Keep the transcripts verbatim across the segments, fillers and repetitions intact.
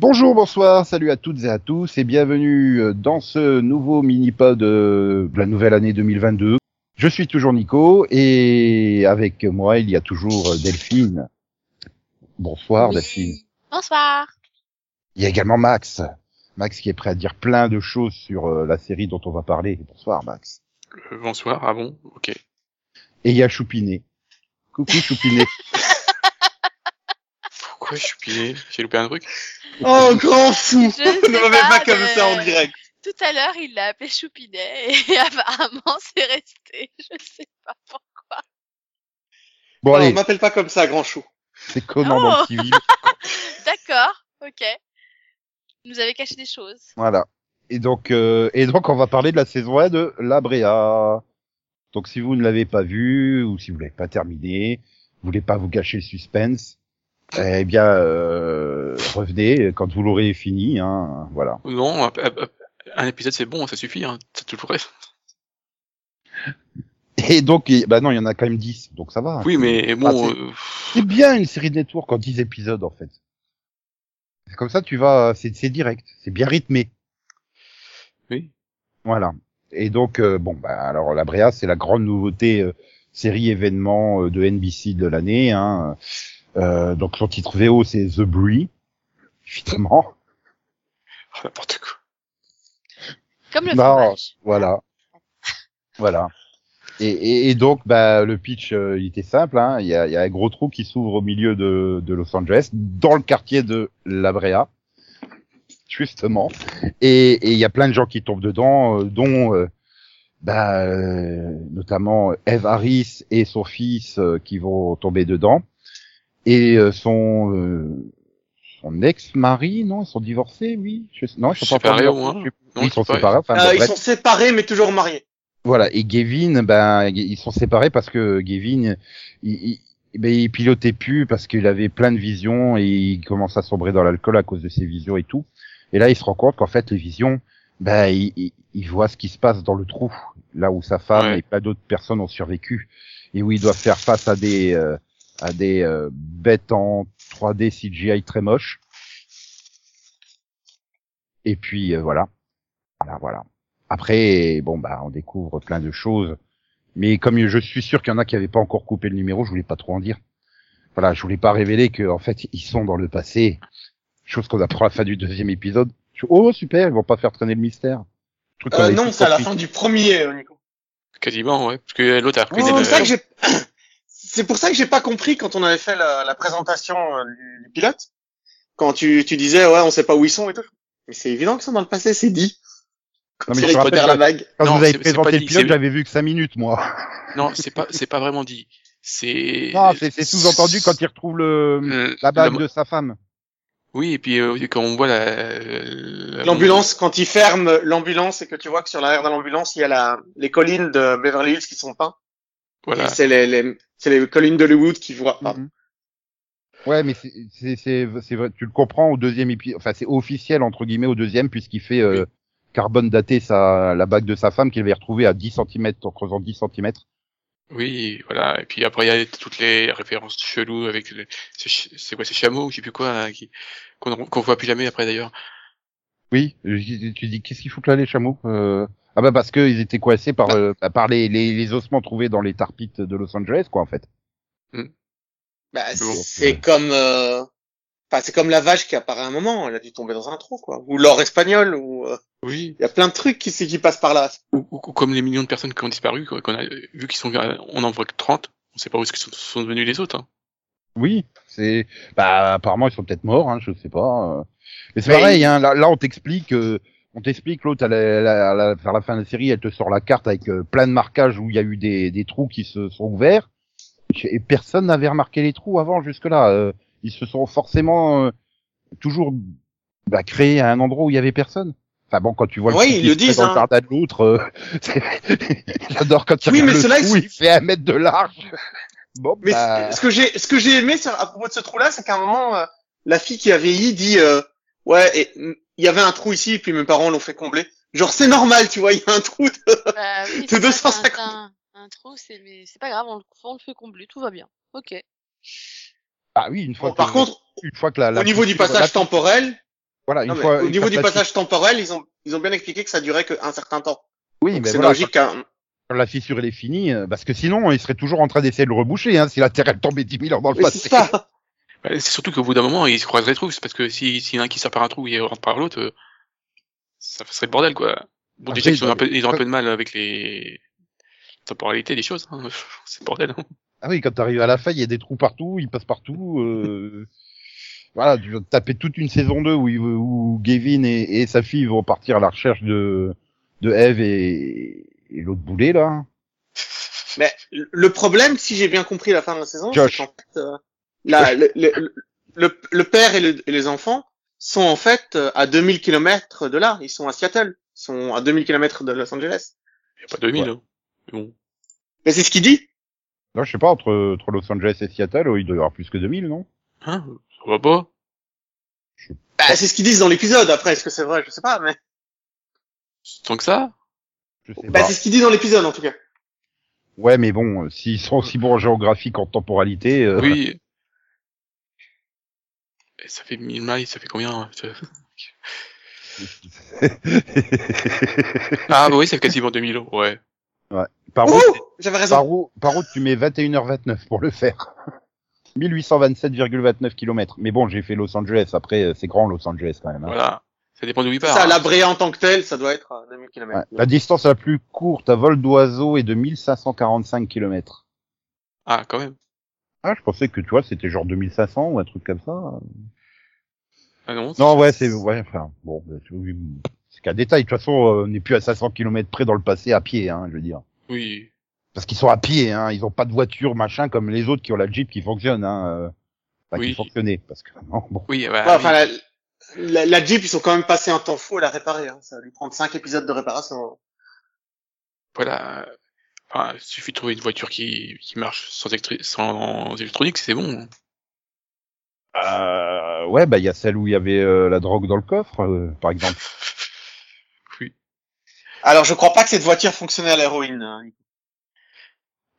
Bonjour, bonsoir, salut à toutes et à tous et bienvenue dans ce nouveau mini-pod de la nouvelle année deux mille vingt-deux. Je suis toujours Nico et avec moi il y a toujours Delphine. Bonsoir oui. Delphine. Bonsoir. Il y a également Max. Max qui est prêt à dire plein de choses sur la série dont on va parler. Bonsoir Max. Euh, bonsoir, ah bon, ok. Et il y a Choupinet. Coucou Choupinet. Pourquoi Choupinet ? J'ai loupé un truc ? Oh, grand fou ! Ne m'avez pas comme ça en direct. Tout à l'heure, il l'a appelé Choupinet et apparemment, c'est resté. Je sais pas pourquoi. Bon, non, allez. On m'appelle pas comme ça, grand chou. C'est commandant oh civil. D'accord, ok. Vous nous avez caché des choses. Voilà. Et donc, euh, et donc, on va parler de la saison un de La Brea. Donc, si vous ne l'avez pas vue, ou si vous l'avez pas terminée, vous voulez pas vous gâcher le suspense, eh bien, euh, revenez quand vous l'aurez fini, hein, voilà. Non, un épisode c'est bon, ça suffit, hein, c'est tout le reste. Et donc, bah non, il y en a quand même dix, donc ça va. Oui, mais bon... Ah, c'est, euh... c'est bien une série de network en dix épisodes, en fait. C'est comme ça, tu vas... C'est, c'est direct, c'est bien rythmé. Oui. Voilà. Et donc, euh, bon, bah alors, La Brea, c'est la grande nouveauté euh, série-événement euh, de N B C de l'année, hein. Euh, donc son titre V O c'est The Brea, évidemment. Oh, n'importe quoi. Comme le fromage. Voilà, voilà. Et, et, et donc bah le pitch euh, il était simple, hein. Il y a, il y a un gros trou qui s'ouvre au milieu de, de Los Angeles, dans le quartier de La Brea, justement. Et, et il y a plein de gens qui tombent dedans, euh, dont euh, bah euh, notamment Eve Harris et son fils euh, qui vont tomber dedans. Et son euh, son ex-mari, non, ils sont divorcés, oui, je, non, ils sont séparés au moins. Ils sont séparés, enfin, euh, bon, ils bref. sont séparés mais toujours mariés. Voilà, et Gavin, ben ils sont séparés parce que Gavin, il, il, ben il pilotait plus parce qu'il avait plein de visions et il commence à sombrer dans l'alcool à cause de ses visions et tout. Et là, il se rend compte qu'en fait les visions, ben il, il, il voit ce qui se passe dans le trou, là où sa femme ouais. et pas d'autres personnes ont survécu et où il doit faire face à des euh, à des euh, bêtes en trois D C G I très moches. Et puis euh, voilà. Voilà, voilà. Après, bon bah on découvre plein de choses. Mais comme je suis sûr qu'il y en a qui n'avaient pas encore coupé le numéro, je voulais pas trop en dire. Voilà, je voulais pas révéler que en fait ils sont dans le passé. Chose qu'on apprend à la fin du deuxième épisode. Oh super, ils vont pas faire traîner le mystère. Le euh, non, c'est à la fin du premier, euh, Nico. Quasiment, ouais, parce que l'autre a repris. Oh, c'est ça que j'ai. C'est pour ça que j'ai pas compris quand on avait fait la, la présentation euh, du, du pilote, quand tu, tu disais ouais on sait pas où ils sont et tout. Mais c'est évident qu'ils sont dans le passé, c'est dit. Quand non, mais je rappelle, la vague. Quand non, vous avez présenté le dit, pilote, j'avais vu que cinq minutes moi. Non, c'est pas c'est pas vraiment dit. C'est. Non, c'est, c'est sous-entendu quand il retrouve le, le la bague le... de sa femme. Oui, et puis euh, quand on voit la, euh, la l'ambulance, quand il ferme l'ambulance et que tu vois que sur l'arrière de l'ambulance il y a la les collines de Beverly Hills qui sont peintes. Voilà. C'est les, les, c'est les collines d'Hollywood qui voient pas. Mm-hmm. Ouais, mais c'est, c'est, c'est, c'est vrai, tu le comprends au deuxième épisode, enfin, c'est officiel, entre guillemets, au deuxième, puisqu'il fait, euh, oui. carbone daté sa, la bague de sa femme qu'il avait retrouvée à dix centimètres, en creusant dix centimètres. Oui, voilà. Et puis après, il y a toutes les références cheloues avec le, c'est, c'est quoi, ces chameaux, je sais plus quoi, là, qui, qu'on, qu'on voit plus jamais après d'ailleurs. Oui, tu dis, qu'est-ce qu'ils foutent là, les chameaux? Euh... Ah bah parce que ils étaient coincés par euh, par les, les les ossements trouvés dans les tar pits de Los Angeles quoi en fait. Mm. Bah c'est, bon. c'est comme euh... enfin c'est comme la vache qui apparaît à un moment, elle a dû tomber dans un trou quoi, ou l'or espagnol ou euh... oui, il y a plein de trucs qui qui passent par là. Ou, ou, ou comme les millions de personnes qui ont disparu quoi, qu'on a vu qu'ils sont on en voit que trente, on sait pas où est-ce qu'ils sont, sont devenus les autres hein. Oui, c'est bah apparemment ils sont peut-être morts hein, je sais pas. Mais c'est Mais pareil il... hein, là, là on t'explique euh... On t'explique, l'autre, à la, à la, vers la fin de la série, elle te sort la carte avec euh, plein de marquages où il y a eu des, des trous qui se sont ouverts. Et personne n'avait remarqué les trous avant, jusque-là. Euh, ils se sont forcément euh, toujours bah, créés à un endroit où il y avait personne. Enfin bon, quand tu vois oui, le trou qui se dans le jardin de l'autre, euh, j'adore quand tu oui, regardes le là, trou, il fait un mètre de large. Bon, mais bah... ce que j'ai, ce que j'ai aimé sur, à propos de ce trou-là, c'est qu'à un moment, euh, la fille qui a vieilli dit... Euh, ouais, et il y avait un trou ici, et puis mes parents l'ont fait combler. Genre, c'est normal, tu vois, il y a un trou de, bah, oui, de deux cent cinquante. Un, un, un trou, c'est, mais c'est pas grave, on le, on le fait combler, tout va bien. Ok. Ah oui, une fois bon, que, par contre, une fois que la, la, au niveau du passage la, temporel, Voilà, une non, fois, au une niveau du passage temporel, ils ont, ils ont bien expliqué que ça durait qu'un certain temps. Oui, donc mais c'est voilà, logique quand, qu'un... quand la fissure elle est finie, parce que sinon, ils seraient toujours en train d'essayer de le reboucher, hein, si la Terre elle tombait dix mille ans dans le mais passé. C'est ça. C'est surtout qu'au bout d'un moment, ils se croisent les trous, parce que si, si y en a un qui sort par un trou et rentre par l'autre, ça serait le bordel, quoi. Bon, après, déjà, ils ont, un peu, ils ont un peu de mal avec les temporalités des choses, hein. C'est le bordel, hein. Ah oui, quand t'arrives à la fin, il y a des trous partout, ils passent partout, euh... Voilà, tu vas taper toute une saison deux où, où Gavin et, et sa fille vont partir à la recherche de, de Eve et, et l'autre boulet, là. Mais, le problème, si j'ai bien compris la fin de la saison, Josh. c'est qu'en fait, euh, la, le, le, le, le père et, le, et les enfants sont en fait à deux mille kilomètres de là. Ils sont à Seattle. Ils sont à deux mille kilomètres de Los Angeles. Il n'y a pas deux mille, ouais. hein. Bon. Mais c'est ce qu'il dit. Non, je sais pas, entre, entre Los Angeles et Seattle, il doit y avoir plus que deux mille, non? Hein? Ça va pas? Bah, c'est ce qu'ils disent dans l'épisode, après, est-ce que c'est vrai? Je sais pas, mais... Tant que ça? Je sais bah, pas. C'est ce qu'ils disent dans l'épisode, en tout cas. Ouais, mais bon, euh, s'ils sont aussi bons en géographie qu'en temporalité... Euh... Oui. Et ça fait mille miles, ça fait combien hein Ah, bah oui, ça fait quasiment deux mille euros, ouais. Ouais. Par Ouh route, j'avais raison. Par route, par route, tu mets vingt et une heures vingt-neuf pour le faire. mille huit cent vingt-sept virgule vingt-neuf kilomètres. Mais bon, j'ai fait Los Angeles. Après, c'est grand Los Angeles quand même. Hein. Voilà. Ça dépend d'où il part. Ça, hein. La Brea en tant que telle, ça doit être deux mille kilomètres. Ouais. La distance la plus courte à vol d'oiseau est de mille cinq cent quarante-cinq kilomètres. Ah, quand même. Ah, je pensais que, tu vois, c'était genre deux mille cinq cents ou un truc comme ça. Ah non. C'est... Non, ouais, c'est, ouais, enfin, bon, c'est qu'un détail. De toute façon, on n'est plus à cinq cents kilomètres près dans le passé à pied, hein, je veux dire. Oui. Parce qu'ils sont à pied, hein, ils ont pas de voiture, machin, comme les autres qui ont la Jeep qui fonctionne, hein, enfin, oui. qui fonctionnait, parce que, non, bon. Oui, bah, ouais, oui. Enfin, la, la, la Jeep, ils sont quand même passés un temps fou à la réparer, hein, ça va lui prendre cinq épisodes de réparation. Voilà. Enfin, il suffit de trouver une voiture qui, qui marche sans électri- sans électronique, c'est bon. Euh, ouais, bah, il y a celle où il y avait euh, la drogue dans le coffre, euh, par exemple. Oui. Alors, je crois pas que cette voiture fonctionnait à l'héroïne, hein.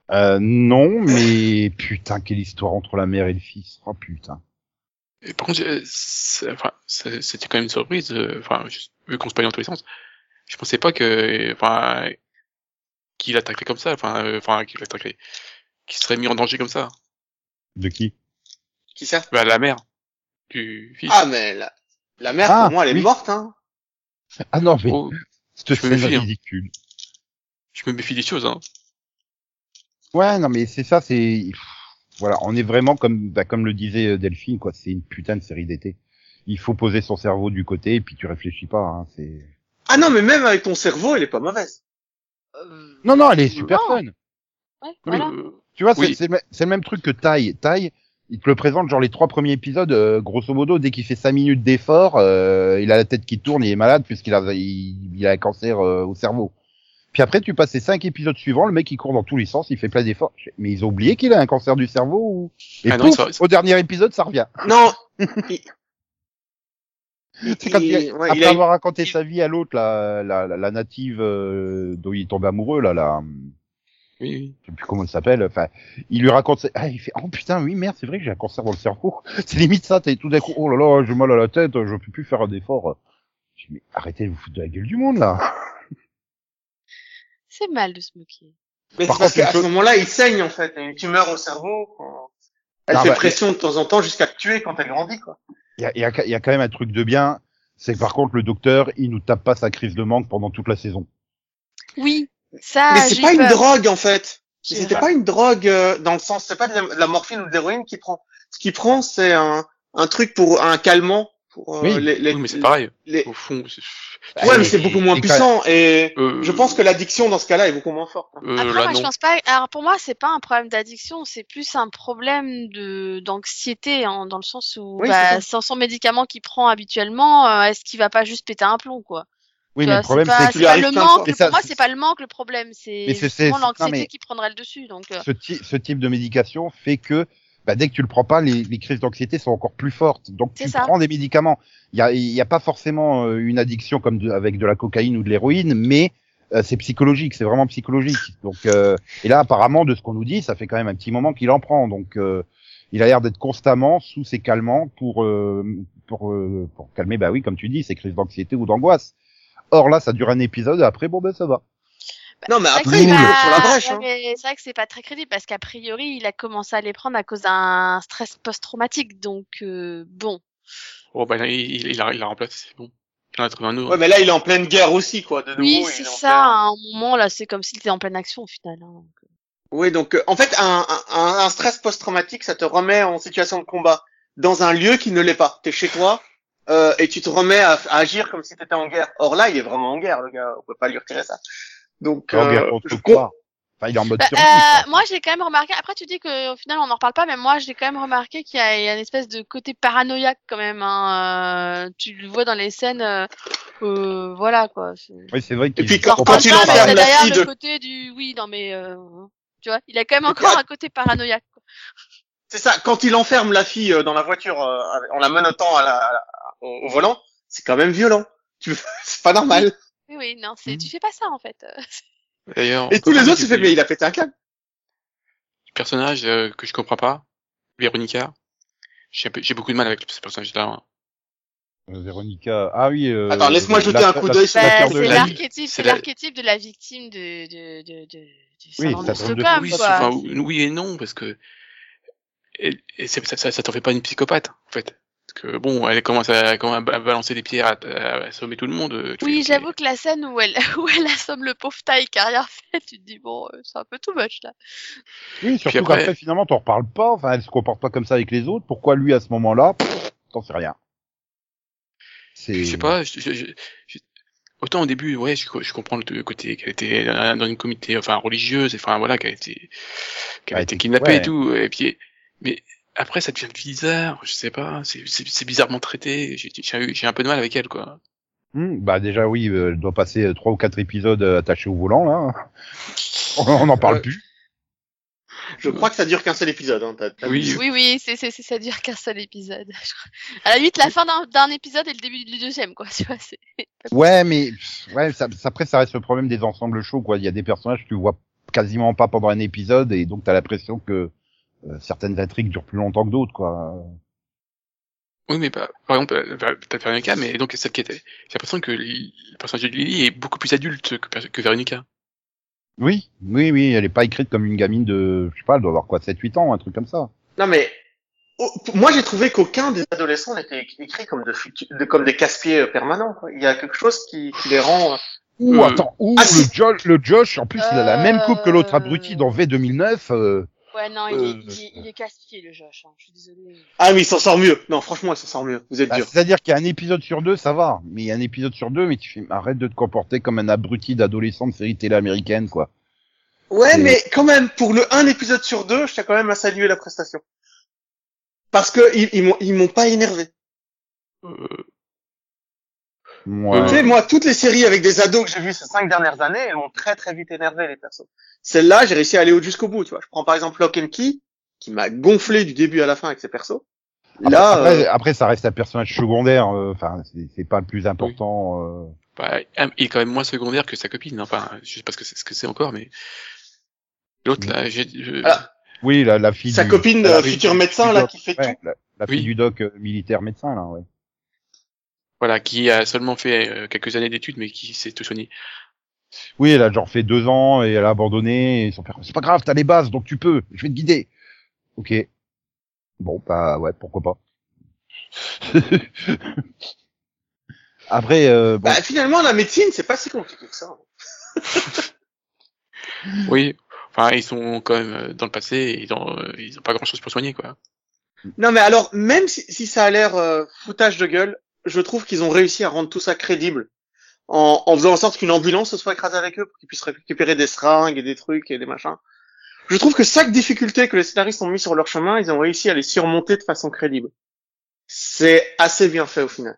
Euh, non, mais putain, quelle histoire entre la mère et le fils. Oh putain. Et par contre, c'est, enfin, c'est, c'était quand même une surprise. Enfin, je, vu qu'on se parlait dans tous les sens, je pensais pas que, enfin, qu'il attaquerait comme ça. Enfin, euh, enfin, qu'il attaquerait, qu'il serait mis en danger comme ça. De qui? Qui ça? Bah la mère du fils. Ah mais la, la mère, ah, pour moi, elle oui. est morte, hein. Ah non mais. Oh, cette scène est ridicule. Hein. Je me méfie des choses, hein. Ouais, non, mais c'est ça, c'est, voilà, on est vraiment comme, bah, comme le disait Delphine, quoi, c'est une putain de série d'été. Il faut poser son cerveau du côté, et puis tu réfléchis pas, hein, c'est... Ah non, mais même avec ton cerveau, elle est pas mauvaise. Euh... Non, non, elle est super oh. fun. Ouais, voilà. Oui, euh, tu vois, c'est, oui. c'est, le, c'est le même truc que Ty. Ty, il te le présente, genre, les trois premiers épisodes, euh, grosso modo, dès qu'il fait cinq minutes d'effort, euh, il a la tête qui tourne, il est malade, puisqu'il a, il, il a un cancer, euh, au cerveau. Puis après, tu passes les cinq épisodes suivants, le mec, il court dans tous les sens, il fait plein d'efforts. Mais ils ont oublié qu'il a un cancer du cerveau ou... Et ah pouf, non, au dernier épisode, ça revient. Non. C'est quand il... Il... Ouais, après il a... avoir raconté il... sa vie à l'autre, la, la, la, la native, euh, dont il est tombé amoureux, là, la... Oui, oui. Je sais plus comment il s'appelle, enfin, il lui raconte, ah, il fait, oh putain, oui, merde, c'est vrai que j'ai un cancer dans le cerveau. C'est limite ça, t'es tout d'un coup, oh là là, j'ai mal à la tête, je peux plus faire un effort. Je dis, mais arrêtez de vous foutre de la gueule du monde, là. C'est mal de se moquer. Mais Par c'est contre, parce qu'à chose... ce moment-là, il saigne, en fait. Il y a une tumeur au cerveau. Quoi. Elle non, fait bah, pression y... de temps en temps jusqu'à te tuer quand elle grandit, quoi. Il y a, y, a, y a quand même un truc de bien. C'est que par contre, le docteur, il nous tape pas sa crise de manque pendant toute la saison. Oui, ça, Mais c'est j'ai pas peur. Une drogue, en fait. Mais c'était pas une drogue, euh, dans le sens, c'est pas de la, de la morphine ou de l'héroïne qu'il prend. Ce qu'il prend, c'est un, un truc pour, un calmant. Pour, euh, oui. Les, les, oui, mais c'est pareil. Les... Au fond, c'est... Ouais, bah, mais c'est beaucoup moins puissant et euh, je pense que l'addiction dans ce cas-là est beaucoup moins forte. Euh, Après, là, moi, je pense pas. Alors pour moi, c'est pas un problème d'addiction, c'est plus un problème de d'anxiété, hein, dans le sens où oui, bah, sans son médicament qu'il prend habituellement, euh, est-ce qu'il va pas juste péter un plomb, quoi? Oui, mais le problème, c'est que c'est pas le manque. Pour moi, c'est pas le manque le problème, c'est vraiment l'anxiété qui prendrait le dessus. Donc ce type de médication fait que bah dès que tu le prends pas, les, les crises d'anxiété sont encore plus fortes. Donc c'est tu ça. prends des médicaments. Il y a, il y a pas forcément euh, une addiction comme de, avec de la cocaïne ou de l'héroïne, mais euh, c'est psychologique, c'est vraiment psychologique. Donc euh, et là, apparemment, de ce qu'on nous dit, ça fait quand même un petit moment qu'il en prend. Donc euh, il a l'air d'être constamment sous ses calmants pour euh, pour euh, pour calmer, bah oui, comme tu dis, ces crises d'anxiété ou d'angoisse. Or là, ça dure un épisode, après, bon ben ça va. Non, mais après, c'est il est pas... sur la brèche. Hein. C'est vrai que c'est pas très crédible parce qu'a priori, il a commencé à les prendre à cause d'un stress post-traumatique. Donc, euh, bon. Oh, bah, il, il, a, il a remplacé, c'est bon. Il en a trouvé un autre. Ouais, mais là, il est en pleine guerre aussi, quoi. De nouveau, oui, c'est ça. Plein... À un moment, là, c'est comme s'il était en pleine action, au final. Hein, donc... Oui, donc, euh, en fait, un, un, un stress post-traumatique, ça te remet en situation de combat dans un lieu qui ne l'est pas. T'es chez toi. Euh, et tu te remets à, à agir comme si t'étais en guerre. Or là, il est vraiment en guerre, le gars. On peut pas lui retirer ça. Donc, en guerre contre quoi ? Enfin, il est en mode bah, survie. Euh, moi, j'ai quand même remarqué. Après, tu dis que au final, on n'en reparle pas, mais moi, j'ai quand même remarqué qu'il y a, il y a une espèce de côté paranoïaque quand même. Hein. Euh, tu le vois dans les scènes. Euh, euh, voilà quoi. C'est... Oui, c'est vrai. Qu'il... Et puis quand, quand il enferme la fille de. Le côté du. Oui, non mais. Euh, tu vois, il a quand même encore un côté paranoïaque. Quoi. C'est ça. Quand il enferme la fille dans la voiture euh, en la menottant à la. À la... au volant, c'est quand même violent. Tu... C'est pas normal. Oui, oui, non, c'est... Mmh. Tu fais pas ça, en fait. D'ailleurs, et tous les autres se fait, mais il a pété un câble. Personnage euh, que je comprends pas, Veronica. J'ai, peu... J'ai beaucoup de mal avec ce personnage-là. Hein. Euh, Veronica, ah oui. Euh, Attends, laisse-moi jeter la... un coup d'œil sur la carte de la... C'est l'archétype, c'est l'archétype de la victime de, de, de, de, de... Oui, ça de de... Comme, oui, quoi. Enfin, oui et non, parce que et, et c'est, ça, ça, ça t'en fait pas une psychopathe, en fait. Que bon, elle commence à, à balancer des pierres, à, à assommer tout le monde. Tu oui, fais, j'avoue mais... que la scène où elle, où elle assomme le pauvre Ty carrière faite, tu te dis bon, c'est un peu too much là. Oui, surtout après... qu'après finalement t'en reparles pas, enfin elle se comporte pas comme ça avec les autres. Pourquoi lui à ce moment-là, pff, t'en sais rien. C'est... Je sais pas. Je, je, je, je... Autant au début, ouais, je, je comprends le côté qu'elle était dans une communauté, enfin religieuse, enfin voilà, qu'elle était, qu'elle bah, était kidnappée ouais. Et tout, et puis mais. Après, ça devient bizarre, je sais pas, c'est, c'est, c'est bizarrement traité, j'ai, j'ai, j'ai un peu de mal avec elle, quoi. Mmh, bah déjà, oui, euh, elle doit passer trois ou quatre épisodes attachés au volant, là. On n'en parle euh... plus. Je crois que ça dure qu'un seul épisode. Hein, t'as, t'as... Oui, oui, oui c'est, c'est, c'est, ça dure qu'un seul épisode. À la limite, la fin d'un, d'un épisode et le début du deuxième, quoi, tu vois. C'est... Ouais, mais ouais, ça, après, ça reste le problème des ensembles chauds, quoi. Il y a des personnages que tu vois quasiment pas pendant un épisode, et donc t'as l'impression que... Euh, certaines intrigues durent plus longtemps que d'autres, quoi. Oui, mais bah, par exemple, peut-être Veronica, mais donc celle qui était, j'ai l'impression que le personnage de Lily est beaucoup plus adulte que, que Veronica. Oui, oui, oui, elle est pas écrite comme une gamine de, je sais pas, elle doit avoir quoi, sept huit ans, un truc comme ça. Non, mais, oh, moi j'ai trouvé qu'aucun des adolescents n'était écrit comme de, de comme des casse-pieds permanents, quoi. Il y a quelque chose qui, qui les rend... Ouh, euh... attends, ouh, ah, le Josh, le Josh, en plus, euh... il a la même coupe que l'autre abruti dans V deux mille neuf, euh... Ouais, non, il est, euh... il est, il est casse-pied, le Josh, hein. Je suis désolé. Ah, mais il s'en sort mieux. Non, franchement, il s'en sort mieux. Vous êtes bah, dur. C'est-à-dire qu'il y a un épisode sur deux, ça va. Mais il y a un épisode sur deux, mais tu fais, arrête de te comporter comme un abruti d'adolescent de série télé américaine, quoi. Ouais, c'est... mais quand même, pour le un épisode sur deux, je tiens quand même à saluer la prestation. Parce que, ils, ils m'ont, ils m'ont pas énervé. Euh... Ouais. Tu sais, moi, toutes les séries avec des ados que j'ai vues ces cinq dernières années, elles m'ont très très vite énervé, les persos. Celle-là, j'ai réussi à aller jusqu'au bout, tu vois. Je prends par exemple Lock and Key, qui m'a gonflé du début à la fin avec ses persos. Là, après, après, euh... après ça reste un personnage secondaire, enfin, euh, c'est, c'est pas le plus important. Euh... Bah, il est quand même moins secondaire que sa copine, enfin, je sais pas ce que c'est, ce que c'est encore, mais l'autre là, j'ai... Je... Ah. Oui, la, la fille. Sa du... copine, euh, futur médecin, du là, doc, qui fait ouais, tout. La, la fille oui. du doc euh, militaire médecin, là, ouais. Voilà, qui a seulement fait euh, quelques années d'études, mais qui s'est tout soigné. Oui, elle a genre fait deux ans, et elle a abandonné, et son père, c'est pas grave, t'as les bases, donc tu peux, je vais te guider. Ok. Bon, bah ouais, pourquoi pas. Après, euh, bon. Bah, finalement, la médecine, c'est pas si compliqué que ça. Oui, enfin, ils sont quand même dans le passé, et ils ont, euh, ils ont pas grand chose pour soigner, quoi. Non, mais alors, même si, si ça a l'air euh, foutage de gueule, je trouve qu'ils ont réussi à rendre tout ça crédible en, en faisant en sorte qu'une ambulance se soit écrasée avec eux pour qu'ils puissent récupérer des seringues et des trucs et des machins. Je trouve que chaque difficulté que les scénaristes ont mis sur leur chemin, ils ont réussi à les surmonter de façon crédible. C'est assez bien fait au final.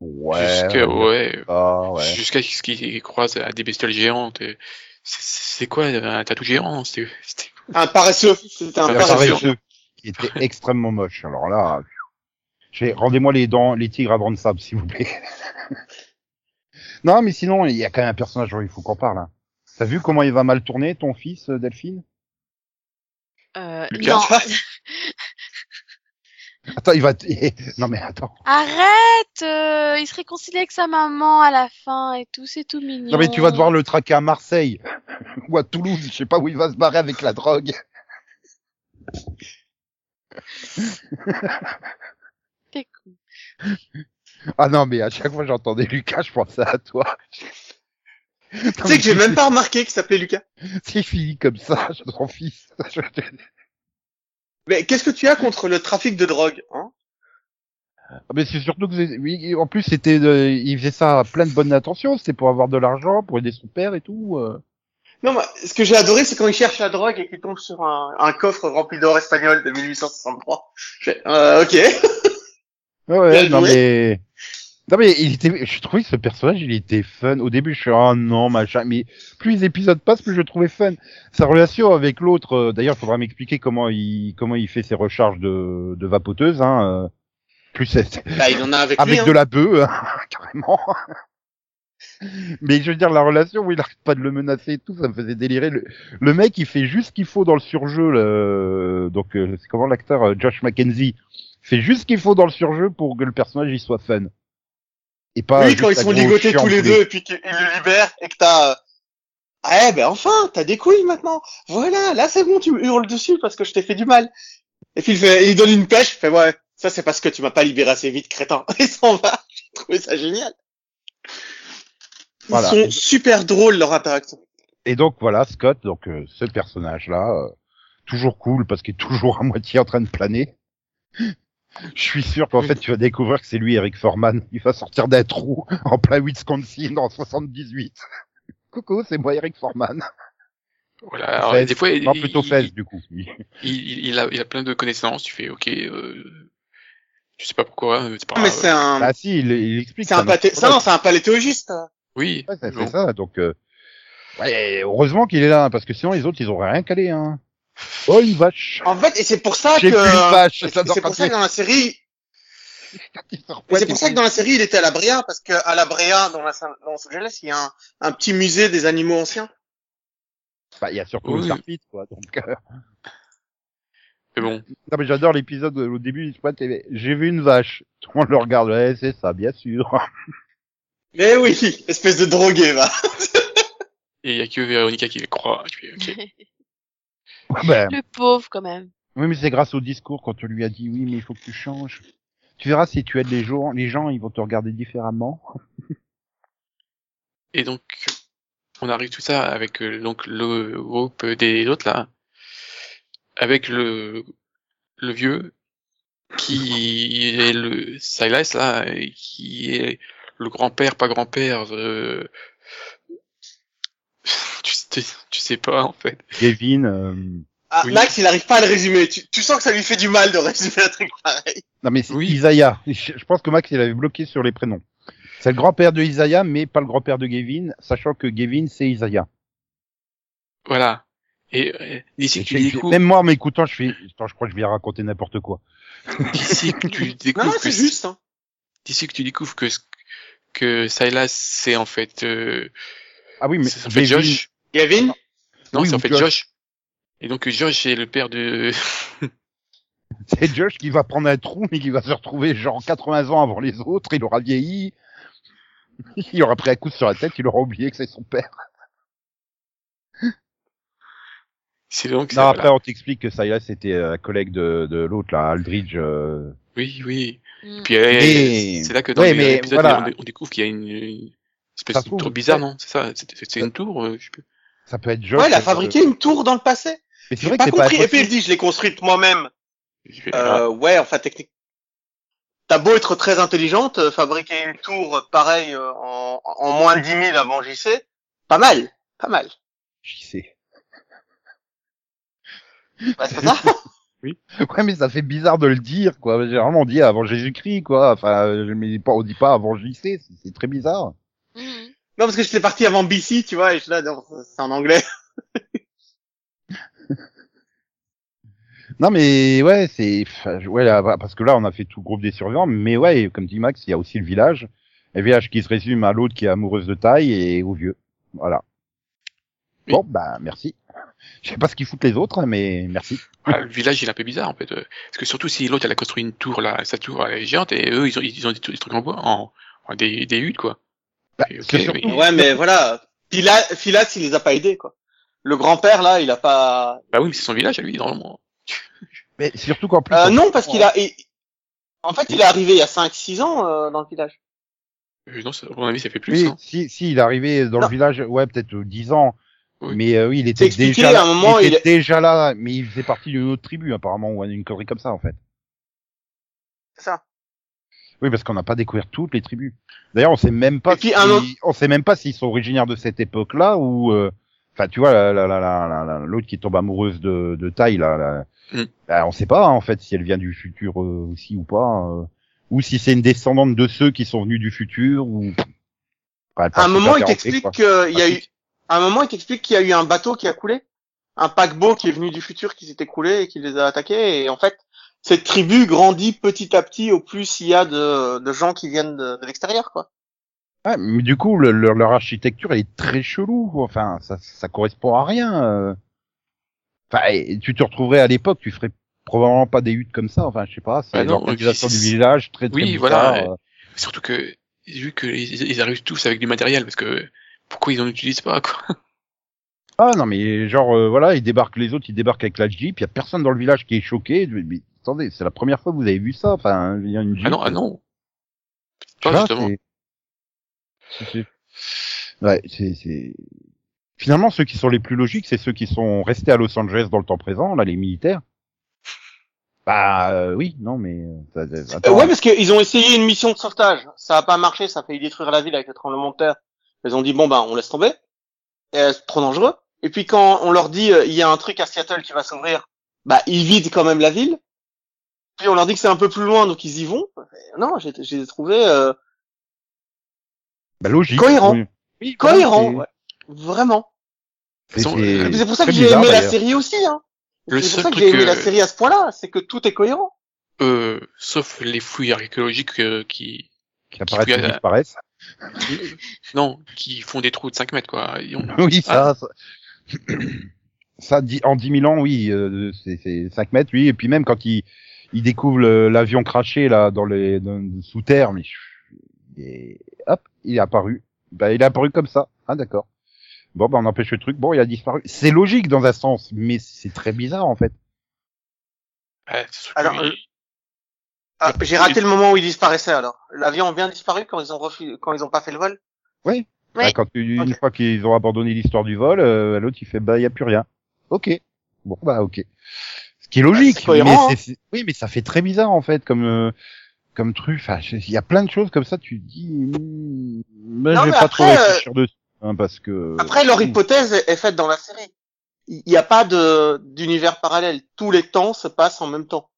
Ouais. Jusqu'à, ouais. Ah, ouais. Jusqu'à ce qu'ils croisent à des bestioles géantes. Et... C'est, c'est quoi un tatou géant? C'était, c'était... Un paresseux. C'était un, un paresseux. paresseux qui était extrêmement moche. Alors là... J'ai, rendez-moi les dents, les tigres à dents de sable, s'il vous plaît. Non, mais sinon, il y a quand même un personnage dont il faut qu'on parle. Hein. T'as vu comment il va mal tourner, ton fils, Delphine? Euh, Lucas. Non. Attends, il va. Non, mais attends. Arrête euh, il se réconcilie avec sa maman à la fin et tout, c'est tout mignon. Non, mais tu vas devoir le traquer à Marseille ou à Toulouse, je sais pas où il va se barrer avec la drogue. T'es cool. Ah non, mais à chaque fois que j'entendais Lucas, je pensais à toi. Tu sais que j'ai même pas remarqué qu'il s'appelait Lucas. C'est fini comme ça, je t'en fils. Mais qu'est-ce que tu as contre le trafic de drogue, hein? Mais c'est surtout que, oui, en plus, c'était, euh, il faisait ça à plein de bonnes intentions, c'était pour avoir de l'argent, pour aider son père et tout. Euh. Non, bah, ce que j'ai adoré, c'est quand il cherche la drogue et qu'il tombe sur un, un coffre rempli d'or espagnol de mille huit cent soixante-trois. Je fais, euh, ok. Ouais, non, mais, non, mais il était, je trouvais que ce personnage, il était fun. Au début, je suis, ah, oh, non, machin, mais plus les épisodes passent, plus je le trouvais fun. Sa relation avec l'autre, euh, d'ailleurs, il faudra m'expliquer comment il, comment il fait ses recharges de, de vapoteuse, hein, euh, plus c'est, bah, il en a avec, avec lui, hein. De la bœuf, hein, carrément. Mais je veux dire, la relation où il arrête pas de le menacer et tout, ça me faisait délirer. Le, le mec, il fait juste ce qu'il faut dans le surjeu, le... donc euh, c'est comment l'acteur euh, Josh McKenzie fait juste ce qu'il faut dans le surjeu pour que le personnage il soit fun. Et pas oui, quand ils sont ligotés tous les deux et puis qu'ils le libèrent et que t'as... Ah, eh ben enfin, t'as des couilles maintenant. Voilà, là c'est bon, tu me hurles dessus parce que je t'ai fait du mal. Et puis il, fait, il donne une pêche, il fait ouais, ça c'est parce que tu m'as pas libéré assez vite, crétin. Il s'en va, j'ai trouvé ça génial. Ils voilà. sont super drôles, leur interaction. Et donc, voilà, Scott, donc euh, ce personnage-là, euh, toujours cool, parce qu'il est toujours à moitié en train de planer. Je suis sûr qu'en fait, tu vas découvrir que c'est lui, Eric Forman. Il va sortir d'un trou en plein Wisconsin en soixante-dix-huit. Coucou, c'est moi, Eric Forman. Voilà, alors, des fois, il, non, plutôt fesse, du coup. Il, il, il, a, il a plein de connaissances, tu fais, ok... Euh... Je sais pas pourquoi, c'est pas... Mais c'est un... Ah si, il, il explique... C'est un pathé... Ça, non, c'est un palétologiste. Oui. Ouais, c'est, c'est ça, donc... Euh... Ouais, heureusement qu'il est là, parce que sinon les autres, ils auraient rien calé, hein. Oh, une vache. En fait, et c'est pour ça J'ai que... J'ai plus une vache. Et c'est c'est pour ça que dans la série... et c'est pour ça que dans la série, il était à La Brea, parce qu'à La Brea, dans, la... dans Los Angeles, il y a un... un petit musée des animaux anciens. Bah, il y a surtout oui. le Starfleet, quoi, donc... Euh... C'est bon. Non, mais j'adore l'épisode au début, j'ai vu une vache. Tout le monde le regarde, ouais, c'est ça, bien sûr. Mais oui, espèce de drogué, va. Et il y a que Veronica qui le croit. Puis, okay. ouais, ben. Le pauvre, quand même. Oui, mais c'est grâce au discours quand tu lui as dit, oui, mais il faut que tu changes. Tu verras, si tu aides les gens, les gens, ils vont te regarder différemment. Et donc, on arrive tout ça avec, donc, le groupe des autres, là. Avec le, le vieux, qui est le Silas, là, qui est le grand-père, pas grand-père, euh... tu, tu, tu sais pas, en fait. Gavin, euh... Ah, oui. Max, il arrive pas à le résumer. Tu, tu sens que ça lui fait du mal de résumer un truc pareil. Non, mais c'est oui. Isaiah. Je pense que Max, il avait bloqué sur les prénoms. C'est le grand-père de Isaiah, mais pas le grand-père de Gavin, sachant que Gavin, c'est Isaiah. Voilà. Et, euh, d'ici que tu découvres... Même moi, en m'écoutant, je fais, attends, je crois que je vais raconter n'importe quoi. D'ici que tu découvres... Non, non, c'est que... juste, hein. D'ici que tu découvres que, que Silas, c'est en fait, euh... Ah oui, mais... C'est en fait Gavin... Josh. Gavin? Non, oui, c'est en fait Josh. Josh. Et donc, Josh est le père de... C'est Josh qui va prendre un trou, mais qui va se retrouver genre quatre-vingts ans avant les autres, il aura vieilli, il aura pris un coup sur la tête, il aura oublié que c'est son père. C'est donc non, ça, après, voilà. On t'explique que Silas c'était un euh, collègue de, de l'autre, là, Aldridge. Euh... Oui, oui. Mm. Et puis, euh, et... c'est là que dans ouais, l'épisode, voilà. on, on découvre qu'il y a une, une espèce ça de trouve, tour bizarre, non? C'est ça? C'est, c'est, c'est une tour, euh, je sais plus. Ça peut être Josh. Ouais, il a fabriqué euh... une tour dans le passé. Mais c'est vrai que pas c'est compris. Pas et puis, il dit, je l'ai construite moi-même. Vais... Euh, ouais, enfin, technique. T'as beau être très intelligente, euh, fabriquer une tour, pareil, euh, en, en moins de dix mille avant J C. Pas mal. Pas mal. J C. Bah, c'est ça? Oui. Ouais, mais ça fait bizarre de le dire, quoi. Généralement, on dit avant Jésus-Christ, quoi. Enfin, mais on dit pas avant J C, c'est, c'est très bizarre. Mmh. Non, parce que j'étais parti avant B C, tu vois, et je là, non, c'est en anglais. Non, mais, ouais, c'est, ouais, là, parce que là, on a fait tout le groupe des survivants, mais ouais, comme dit Max, il y a aussi le village. Le village qui se résume à l'autre qui est amoureuse de Ty et au vieux. Voilà. Oui. Bon, bah, merci. je sais pas ce qu'ils foutent les autres, mais merci. Ah, le village il est un peu bizarre en fait, parce que surtout si l'autre elle a construit une tour là, sa tour elle est géante, et eux ils ont, ils ont des, des trucs en bois, en, en des, des huttes quoi. Bah, okay, c'est surtout... mais... Ouais mais voilà, Philas, Philas il les a pas aidés quoi. Le grand-père là il a pas. Bah oui mais c'est son village à lui normalement. Mais surtout qu'en plus. Euh, non parce qu'il a, il... en fait il est arrivé il y a cinq six ans euh, dans le village. Non, à mon avis, ça fait plus. Oui, hein. si, si, il est arrivé dans non. le village, ouais, peut-être dix ans. Oui. Mais euh, oui, il était déjà là. Moment, il était il... déjà là, mais il faisait partie d'une autre tribu, apparemment, ou une connerie comme ça, en fait. C'est ça. Oui, parce qu'on n'a pas découvert toutes les tribus. D'ailleurs, on sait même pas. Et puis, si... un autre... on sait même pas s'ils sont originaires de cette époque-là ou. Euh... Enfin, tu vois, la, la, la, la, la, l'autre qui tombe amoureuse de, de Ty, là, là... Mm. Là, on sait pas, hein, en fait, si elle vient du futur euh, aussi ou pas. Euh... Ou si c'est une descendante de ceux qui sont venus du futur, ou... Enfin, à un moment, il t'explique qu'il y a eu, à un moment, il t'explique qu'il y a eu un bateau qui a coulé. Un paquebot qui est venu du futur, qui s'est écoulé et qui les a attaqués. Et en fait, cette tribu grandit petit à petit au plus il y a de, de gens qui viennent de, de l'extérieur, quoi. Ouais, mais du coup, le, le, leur architecture, elle est très chelou. Enfin, ça, ça correspond à rien. Enfin, tu te retrouverais à l'époque, tu ferais probablement pas des huttes comme ça, enfin je sais pas, c'est bah l'organisation du village très très oui, bizarre. Voilà. Euh... Surtout que vu que ils, ils arrivent tous avec du matériel, parce que pourquoi ils en utilisent pas quoi. Ah non mais genre euh, voilà, ils débarquent les autres, ils débarquent avec la Jeep, il y a personne dans le village qui est choqué. Mais attendez, c'est la première fois que vous avez vu ça, enfin il y a une Jeep. Ah non, ah non. Pas ah, justement. C'est... C'est... Ouais, c'est c'est finalement ceux qui sont les plus logiques, c'est ceux qui sont restés à Los Angeles dans le temps présent, là les militaires. Bah euh, oui, non mais... Attends, euh, ouais, hein. Parce qu'ils ont essayé une mission de sauvetage, ça a pas marché, ça a failli détruire la ville avec le tremblement de terre. Ils ont dit, bon bah on laisse tomber, euh, c'est trop dangereux. Et puis quand on leur dit, il euh, y a un truc à Seattle qui va s'ouvrir, bah ils vident quand même la ville. Puis on leur dit que c'est un peu plus loin, donc ils y vont. Et non, j'ai, j'ai trouvé... Euh... Bah logique. Cohérent. Oui, oui cohérent, c'est... ouais. Vraiment. C'est, c'est... c'est pour ça que j'ai bizarre, aimé d'ailleurs. La série aussi, hein. Le c'est pour ça que j'ai aimé euh, la série à ce point-là, c'est que tout est cohérent. Euh, sauf les fouilles archéologiques euh, qui... Qui apparaissent qui disparaissent. Non, qui font des trous de cinq mètres, quoi. On... Oui, ça... Ah. Ça, ça dit, en dix mille ans, oui, euh, c'est, c'est cinq mètres, oui. Et puis même quand ils il découvrent l'avion craché, là, dans les... Dans, sous terre, mais... Et hop, il est apparu. Bah, il est apparu comme ça. Ah, d'accord. Bon, ben, on empêche le truc. Bon, il a disparu. C'est logique dans un sens, mais c'est très bizarre, en fait. Ouais, alors, euh... ah, j'ai raté le moment où il disparaissait, alors. L'avion vient disparu quand ils ont refus... quand ils ont pas fait le vol? Oui. Oui. Bah, quand, une okay. fois qu'ils ont abandonné l'histoire du vol, euh, l'autre, il fait, bah, y a plus rien. Ok. Bon, bah, ok. Ce qui est logique. Bah, c'est cohérent, mais hein. c'est, c'est... Oui, mais ça fait très bizarre, en fait, comme, euh, comme truc. Enfin, il y a plein de choses comme ça, tu te dis, ben, non, j'ai mais pas trop réfléchir dessus. Hein, parce que... Après, leur hypothèse est faite dans la série. Il n'y a pas de, d'univers parallèle. Tous les temps se passent en même temps.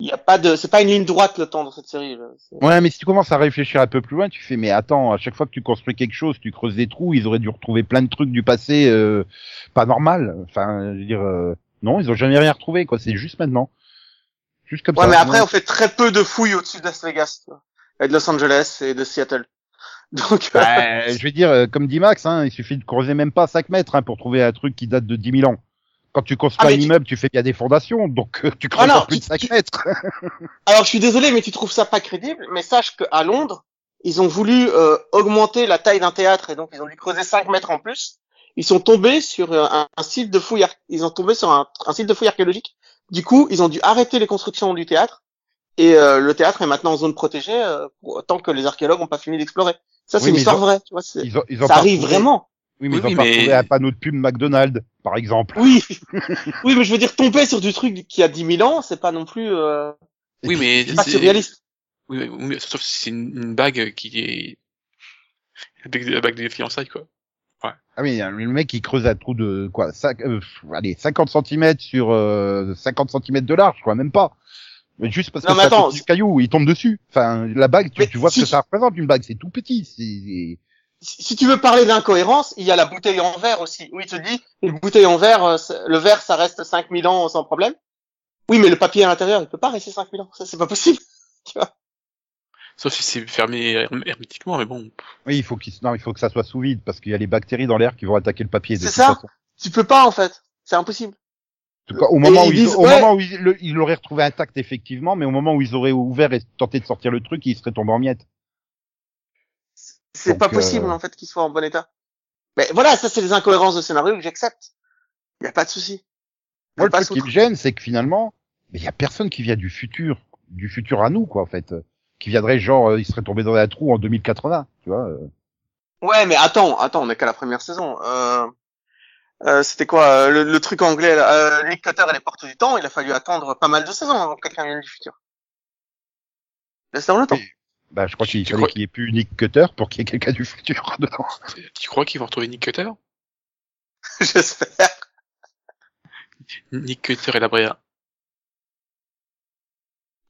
Il n'y a pas de, c'est pas une ligne droite le temps dans cette série. Là. Ouais, mais si tu commences à réfléchir un peu plus loin, tu fais, mais attends, à chaque fois que tu construis quelque chose, tu creuses des trous, ils auraient dû retrouver plein de trucs du passé, euh, pas normal. Enfin, je veux dire, euh, non, ils ont jamais rien retrouvé, quoi. C'est juste maintenant. Juste comme ouais, ça. Ouais, mais après, on fait très peu de fouilles au-dessus de Las Vegas, quoi. Et de Los Angeles et de Seattle. Donc, bah, euh... je vais dire, comme dit Max, hein, il suffit de creuser même pas cinq mètres hein, pour trouver un truc qui date de dix mille ans. Quand tu construis ah, un tu... immeuble, tu fais bien des fondations, donc euh, tu creuses ah, non, plus tu, de cinq tu... mètres. Alors, je suis désolé, mais tu trouves ça pas crédible, mais sache qu'à Londres, ils ont voulu euh, augmenter la taille d'un théâtre, et donc ils ont dû creuser cinq mètres en plus. Ils sont tombés sur un, un site de fouilles, ar... ils ont tombé sur un, un site de fouilles archéologiques. Du coup, ils ont dû arrêter les constructions du théâtre, et euh, le théâtre est maintenant en zone protégée, euh, pour... tant que les archéologues n'ont pas fini d'explorer. Ça, oui, c'est une histoire ont... vraie, tu vois, c'est... Ils ont, ils ont ça arrive trouvé... vraiment. Oui, mais oui, ils ont oui, pas mais... trouvé un panneau de pub McDonald's, par exemple. Oui, oui, mais je veux dire, tomber sur du truc qui a dix mille ans, c'est pas non plus, euh... oui, mais... C'est pas surréaliste. Oui, mais, oui, mais sauf si c'est une, une bague qui est... La bague des fiançailles, quoi. Ouais. Ah oui, le mec, il creuse un trou de, quoi, cinq, euh, allez, cinquante centimètres sur, euh, cinquante centimètres de large, quoi, même pas. Mais juste parce non, que c'est un petit caillou, il tombe dessus. Enfin, la bague, tu, tu vois si ce que tu... ça représente, une bague, c'est tout petit. C'est... Si, si tu veux parler d'incohérence, il y a la bouteille en verre aussi. Oui, il te dit, une bouteille en verre, le verre, ça reste cinq mille ans sans problème. Oui, mais le papier à l'intérieur, il peut pas rester cinq mille ans. Ça, c'est pas possible. Tu vois. Sauf si c'est fermé hermétiquement, mais bon. Oui, il faut qu'il, non, il faut que ça soit sous vide, parce qu'il y a les bactéries dans l'air qui vont attaquer le papier. C'est ça. Façon. Tu peux pas, en fait. C'est impossible. En tout cas, au moment et où ils, disent, au ouais. moment où ils, le, ils l'auraient retrouvé intact, effectivement, mais au moment où ils auraient ouvert et tenté de sortir le truc, ils seraient tombés en miettes. C'est Donc, pas possible, euh... en fait, qu'ils soient en bon état. Mais voilà, ça, c'est les incohérences de scénario que j'accepte. Y a pas de souci. Moi, le truc qui me gêne, c'est que finalement, il y a personne qui vient du futur, du futur à nous, quoi, en fait. Qui viendrait, genre, euh, il serait tombé dans un trou en deux mille quatre-vingts, tu vois. Euh... Ouais, mais attends, attends, on est qu'à la première saison. Euh... Euh, c'était quoi euh, le, le truc anglais là, euh, Nick Cutter et les portes du temps, il a fallu attendre pas mal de saisons avant que quelqu'un vienne du futur. Là, c'est dans le temps. Et, bah, je crois qu'il fallait crois... qu'il n'y ait plus Nick Cutter pour qu'il y ait quelqu'un du futur dedans. Tu crois qu'ils vont retrouver Nick Cutter? J'espère. Nick Cutter et la Brea.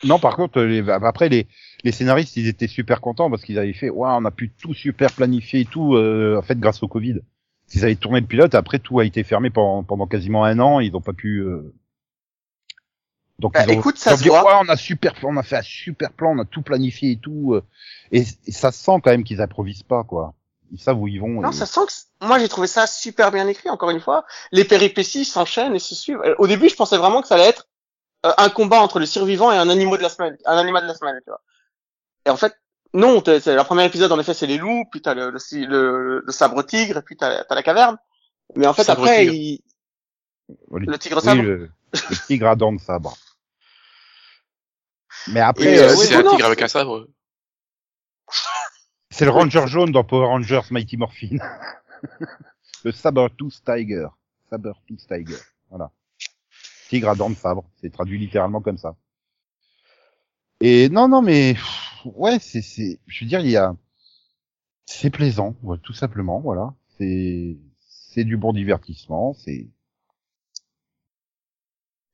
Non, par contre, les, après, les, les scénaristes, ils étaient super contents parce qu'ils avaient fait, waouh, on a pu tout super planifier et tout, euh, en fait, grâce au Covid. Ils avaient tourné le pilote, après tout a été fermé pendant, pendant quasiment un an, ils n'ont pas pu... Euh... Donc bah, ils ont, écoute, ça ils ont se dit, voit. Ouais, on a super, on a fait un super plan, on a tout planifié et tout, euh, et, et ça sent quand même qu'ils improvisent pas, quoi. Ils savent où ils vont. Non, et... ça sent que... Moi, j'ai trouvé ça super bien écrit, encore une fois. Les péripéties s'enchaînent et se suivent. Au début, je pensais vraiment que ça allait être euh, un combat entre le survivant et un animal de la semaine, un animal de la semaine, tu vois. Et en fait, non, c'est le premier épisode, en effet, c'est les loups, puis t'as le, le, le, le sabre-tigre, et puis t'as, t'as la caverne. Mais en fait, sabre après, tigre. Il... Le, le tigre sabre. Oui, le, le tigre à dents de sabre. Mais après... Et, euh, c'est, c'est un non, tigre c'est... avec un sabre. C'est le Ranger Jaune dans Power Rangers Mighty Morphin. Le sabertooth tiger. Sabertooth tiger. Voilà. Tigre à dents de sabre. C'est traduit littéralement comme ça. Et non, non, mais... Ouais, c'est, c'est, je veux dire, il y a, c'est plaisant, ouais, tout simplement, voilà. C'est, c'est du bon divertissement, c'est.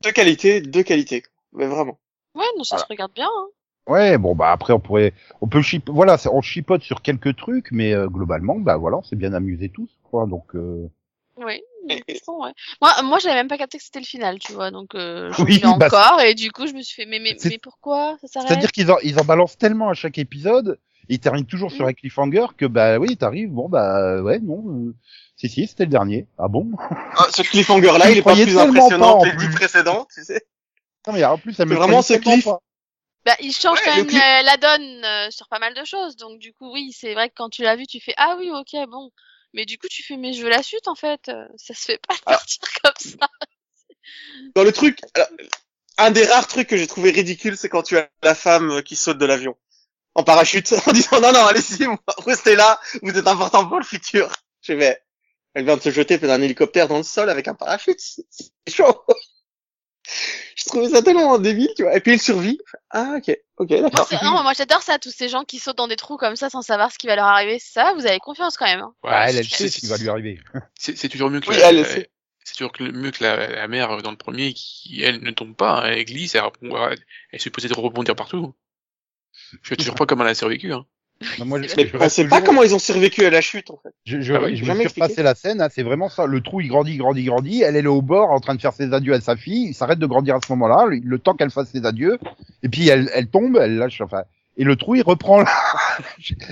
De qualité, de qualité, mais vraiment. Ouais, non, ça voilà. Se regarde bien, hein. Ouais, bon, bah, après, on pourrait, on peut chip, voilà, on chipote sur quelques trucs, mais, euh, globalement, bah, voilà, on s'est bien amusés tous, quoi, donc, euh. Oui, de façon, ouais. Moi, moi, j'avais même pas capté que c'était le final, tu vois, donc euh, je oui, l'ai bah, encore et du coup, je me suis fait, mais mais, mais pourquoi ça s'arrête? C'est-à-dire qu'ils en, ils en balancent tellement à chaque épisode, ils terminent toujours mmh. sur un cliffhanger que bah oui, t'arrives, bon bah ouais, non, euh, si si, c'était le dernier, ah bon. Ah, ce cliffhanger là, il est pas plus impressionnant pas que les dix précédents, tu sais. Non mais en plus, ça me vraiment ce cliff. Pas. Bah, il change ouais, quand même cliff... euh, la donne euh, sur pas mal de choses, donc du coup, oui, c'est vrai que quand tu l'as vu, tu fais ah oui, ok, bon. Mais du coup, tu fais, mais je veux la suite, en fait. Ça se fait pas de partir alors, comme ça. Dans le truc, alors, un des rares trucs que j'ai trouvé ridicule, c'est quand tu as la femme qui saute de l'avion. En parachute. En disant, non, non, allez-y, restez là. Vous êtes important pour le futur. Je vais, elle vient de se jeter d'un hélicoptère dans le sol avec un parachute. C'est chaud. Je trouvais ça tellement débile, tu vois. Et puis il survit. Ah, ok, ok, d'accord. Moi, non, moi j'adore ça, tous ces gens qui sautent dans des trous comme ça sans savoir ce qui va leur arriver. Ça, vous avez confiance quand même. Hein. Ouais, elle, elle sait ce qui va lui arriver. C'est, c'est toujours mieux que, oui, la, elle, c'est... c'est toujours mieux que la, la mère dans le premier qui, elle, ne tombe pas, elle glisse, elle, elle, elle est supposée de rebondir partout. Je ne sais toujours pas comment elle a survécu. Hein. Non, moi, je ne sais pas comment ils ont survécu à la chute, en fait. Je, je, ah oui, je me suis repassé la scène, hein, c'est vraiment ça. Le trou, il grandit, grandit, grandit. Elle est là au bord, en train de faire ses adieux à sa fille. Il s'arrête de grandir à ce moment-là, le, le temps qu'elle fasse ses adieux. Et puis, elle, elle tombe, elle lâche, enfin. Et le trou, il reprend là.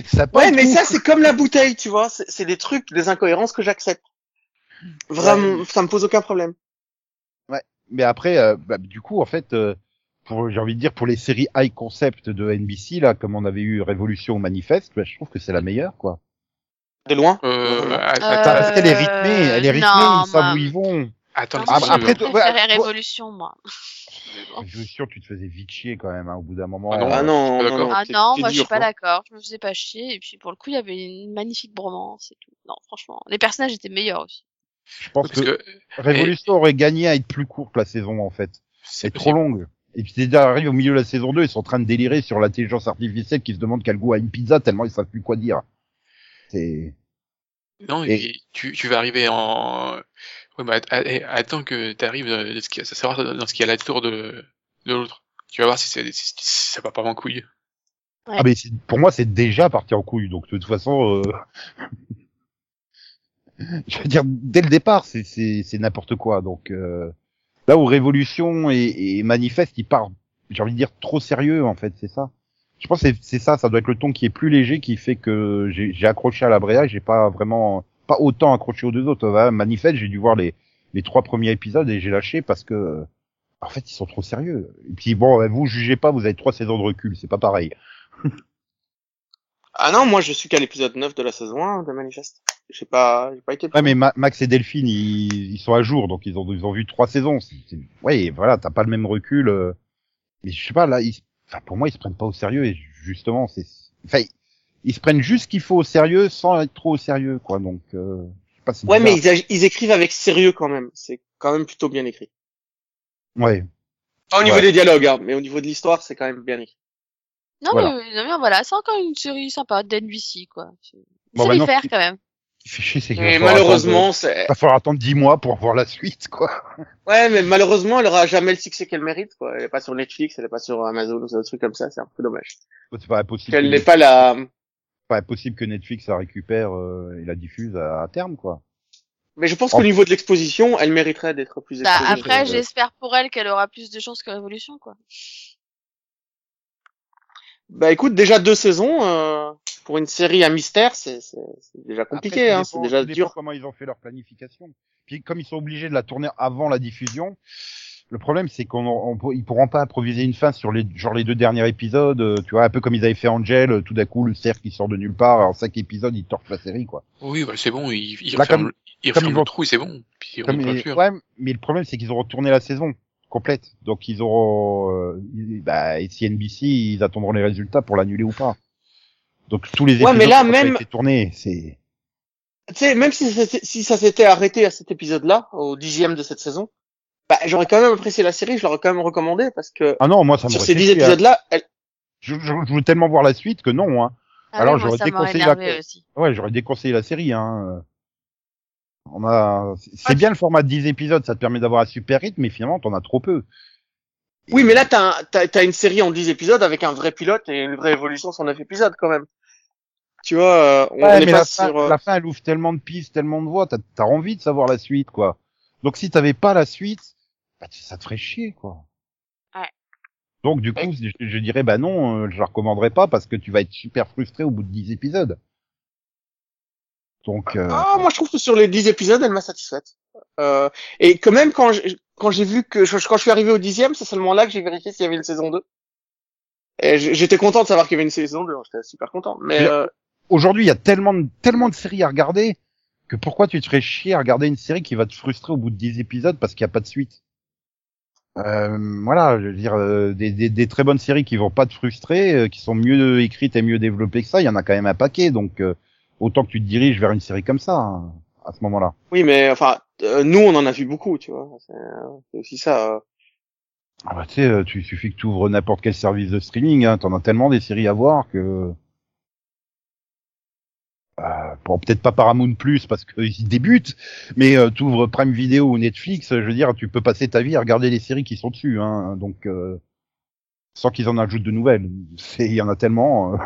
Ça ouais, mais trou. Ça, c'est comme la bouteille, tu vois. C'est, c'est des trucs, des incohérences que j'accepte. Vraiment, ouais. Ça me pose aucun problème. Ouais. Mais après, euh, bah, du coup, en fait, euh, Pour, j'ai envie de dire, pour les séries high concept de N B C, là, comme on avait eu Revolution ou Manifest, bah, je trouve que c'est la meilleure, quoi. De loin. Euh, euh, attends, euh, elle est rythmée, elle est rythmée, non, ils savent où ils vont. Attends, ah, bah, après, je préférais Révolution, moi. Je suis sûr que tu te faisais vite chier, quand même, hein, au bout d'un moment. Ah non, euh, ah non, non, non, ah non moi, dur, je suis pas d'accord, je me faisais pas chier, et puis, pour le coup, il y avait une magnifique bromance et tout. Non, franchement, les personnages étaient meilleurs aussi. Je pense Parce que, que Révolution et... aurait gagné à être plus courte, la saison, en fait. C'est, c'est trop longue. Et puis, ils arrivent au milieu de la saison deux, ils sont en train de délirer sur l'intelligence artificielle qui se demande quel goût a une pizza tellement ils savent plus quoi dire. C'est... Non, et, et... puis, tu, tu vas arriver en... Ouais, bah, attends que t'arrives de ce qui, ça sera dans ce qui est à la tour de, de l'autre. Tu vas voir si, c'est, si, si ça va pas en couille. Ouais. Ah, mais c'est, pour moi, c'est déjà parti en couille, donc de toute façon, euh... je veux dire, dès le départ, c'est, c'est, c'est n'importe quoi, donc, euh... Là où Révolution et, et Manifest, ils partent, j'ai envie de dire, trop sérieux, en fait, c'est ça. Je pense que c'est, c'est ça, ça doit être le ton qui est plus léger, qui fait que j'ai, j'ai accroché à la Brea, j'ai pas vraiment... pas autant accroché aux deux autres. Hein. Manifest, j'ai dû voir les, les trois premiers épisodes et j'ai lâché parce que, en fait, ils sont trop sérieux. Et puis bon, vous jugez pas, vous avez trois saisons de recul, c'est pas pareil. Ah non, moi je suis qu'à l'épisode neuf de la saison un de Manifest. J'ai pas, j'ai pas été. Ouais, mais Ma- Max et Delphine, ils, ils sont à jour, donc ils ont, ils ont vu trois saisons. C'est, c'est... Ouais, voilà, t'as pas le même recul. Euh... Mais je sais pas, là, ils... enfin, pour moi, ils se prennent pas au sérieux et justement, c'est, enfin, ils se prennent juste ce qu'il faut au sérieux sans être trop au sérieux, quoi. Donc, euh, je sais pas si. Ouais, bizarre. Mais ils, a- ils écrivent avec sérieux quand même. C'est quand même plutôt bien écrit. Ouais. Pas au niveau ouais. des dialogues, hein, mais au niveau de l'histoire, c'est quand même bien écrit. Non, voilà. mais, non, mais voilà, c'est encore une série sympa d'N B C, quoi. C'est bon, bah faire quand même. Fiché, c'est mais malheureusement, attendre, c'est... il va falloir attendre dix mois pour voir la suite, quoi. Ouais, mais malheureusement, elle aura jamais le succès qu'elle mérite, quoi. Elle est pas sur Netflix, elle est pas sur Amazon, ou un truc comme ça, c'est un peu dommage. C'est pas impossible. Elle n'est pas la... C'est pas impossible que Netflix la récupère euh, et la diffuse à, à terme, quoi. Mais je pense qu'au niveau de l'exposition, elle mériterait d'être plus exposée. Bah, après, j'espère pour elle qu'elle aura plus de chances que Révolution, quoi. Bah écoute, déjà deux saisons euh, pour une série à mystère, c'est, c'est, c'est déjà compliqué. Après, hein, dépend, c'est déjà dur. Comment ils ont fait leur planification. Puis comme ils sont obligés de la tourner avant la diffusion, le problème c'est qu'on on, on, ils pourront pas improviser une fin sur les genre les deux derniers épisodes. Euh, tu vois, un peu comme ils avaient fait Angel, tout d'un coup le cercle qui sort de nulle part, en cinq épisodes ils torchent la série, quoi. Oui, bah, c'est bon, ils ils referment le trou, c'est bon. Puis comme ils, ils, ouais, mais le problème c'est qu'ils ont retourné la saison complète. Donc ils auront, euh, bah, et si N B C, ils attendront les résultats pour l'annuler ou pas. Donc tous les épisodes ouais, mais là, même... été tournés, c'est. Tu sais, même si ça, si ça s'était arrêté à cet épisode-là, au dixième de cette saison, bah, j'aurais quand même apprécié la série, je l'aurais quand même recommandé parce que. Ah non, moi ça me. Sur ces dix épisodes-là, elle... je, je, je veux tellement voir la suite que non, hein. Ah alors ouais, moi, j'aurais déconseillé la. Aussi. Ouais, j'aurais déconseillé la série, hein. On a, c'est bien le format de dix épisodes, ça te permet d'avoir un super rythme, mais finalement, t'en as trop peu. Et... Oui, mais là, t'as, un, t'as, t'as une série en dix épisodes avec un vrai pilote et une vraie évolution sur neuf épisodes, quand même. Tu vois, on, ouais, on est mais pas la sur... Fin, la fin, elle ouvre tellement de pistes, tellement de voies, t'as, t'as envie de savoir la suite, quoi. Donc, si t'avais pas la suite, bah, ça te ferait chier, quoi. Ouais. Donc, du coup, je, je dirais, bah non, euh, je la recommanderais pas parce que tu vas être super frustré au bout de dix épisodes. Donc, euh... Ah, moi je trouve que sur les dix épisodes, elle m'a satisfaite. Euh, et quand même, quand j'ai, quand j'ai vu que, je, quand je suis arrivé au dixième, c'est seulement là que j'ai vérifié s'il y avait une saison deux. Et j'étais content de savoir qu'il y avait une saison deux, j'étais super content. Mais, mais euh... aujourd'hui, il y a tellement de, tellement de séries à regarder que pourquoi tu te ferais chier à regarder une série qui va te frustrer au bout de dix épisodes parce qu'il n'y a pas de suite. Euh, voilà, je veux dire, euh, des, des, des très bonnes séries qui vont pas te frustrer, euh, qui sont mieux écrites et mieux développées que ça, il y en a quand même un paquet, donc, euh, autant que tu te diriges vers une série comme ça, hein, à ce moment-là. Oui, mais enfin, euh, nous, on en a vu beaucoup, tu vois. C'est, c'est aussi ça. Euh... Ah bah, tu sais, tu suffit que tu ouvres n'importe quel service de streaming, hein, t'en as tellement des séries à voir que... Euh, bon, peut-être pas Paramount+, parce qu'ils débutent, mais euh, tu ouvres Prime Video ou Netflix, je veux dire, tu peux passer ta vie à regarder les séries qui sont dessus, hein, donc... Euh, sans qu'ils en ajoutent de nouvelles. Il y en a tellement... Euh...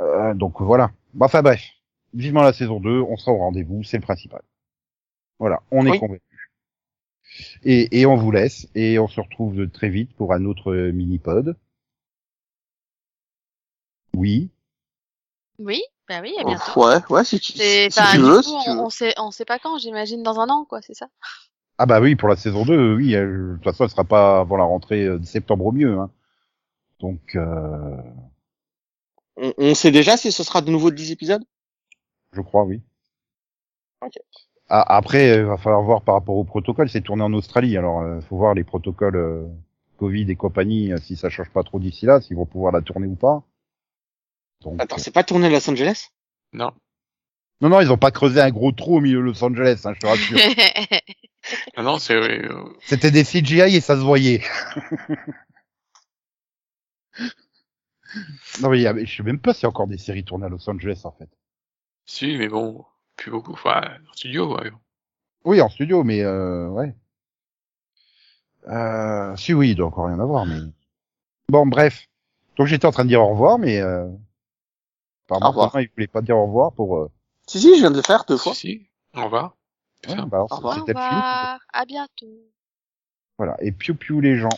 Euh, donc voilà. Enfin bref, vivement la saison deux, on sera au rendez-vous, c'est le principal. Voilà, on oui. est convaincus. Et, et on vous laisse, et on se retrouve très vite pour un autre mini-pod. Oui. Oui, bah oui, à bientôt. Ouais, ouais, si tu, si tu veux, coup, si tu veux. On sait, on sait pas quand, j'imagine dans un an, quoi, c'est ça? Ah bah oui, pour la saison deux, oui, de toute façon, elle sera pas avant la rentrée de septembre au mieux, hein. Donc, euh... On, on sait déjà si ce sera de nouveau dix épisodes? Je crois, oui. Ok. Ah, après, il va falloir voir par rapport au protocole. C'est tourné en Australie, alors il euh, faut voir les protocoles euh, Covid et compagnie, euh, si ça change pas trop d'ici là, s'ils vont pouvoir la tourner ou pas. Donc, Attends, c'est pas tourné à Los Angeles? Non. Non, non, ils ont pas creusé un gros trou au milieu de Los Angeles, hein, je te rassure. non, non, c'est... C'était des C G I et ça se voyait. Non mais je sais même pas s'il y a encore des séries tournées à Los Angeles en fait. Si mais bon, plus beaucoup, enfin en studio ouais. Oui en studio mais euh, ouais. Euh, si oui il doit encore rien avoir mais. Bon bref, donc j'étais en train de dire au revoir mais. Euh... Pardon, au revoir. Il voulait pas dire au revoir pour. Euh... Si si je viens de le faire deux fois. Si, si. Au revoir. Ouais, bah, alors, au revoir. Au revoir. À bientôt. Voilà et piou piou les gens.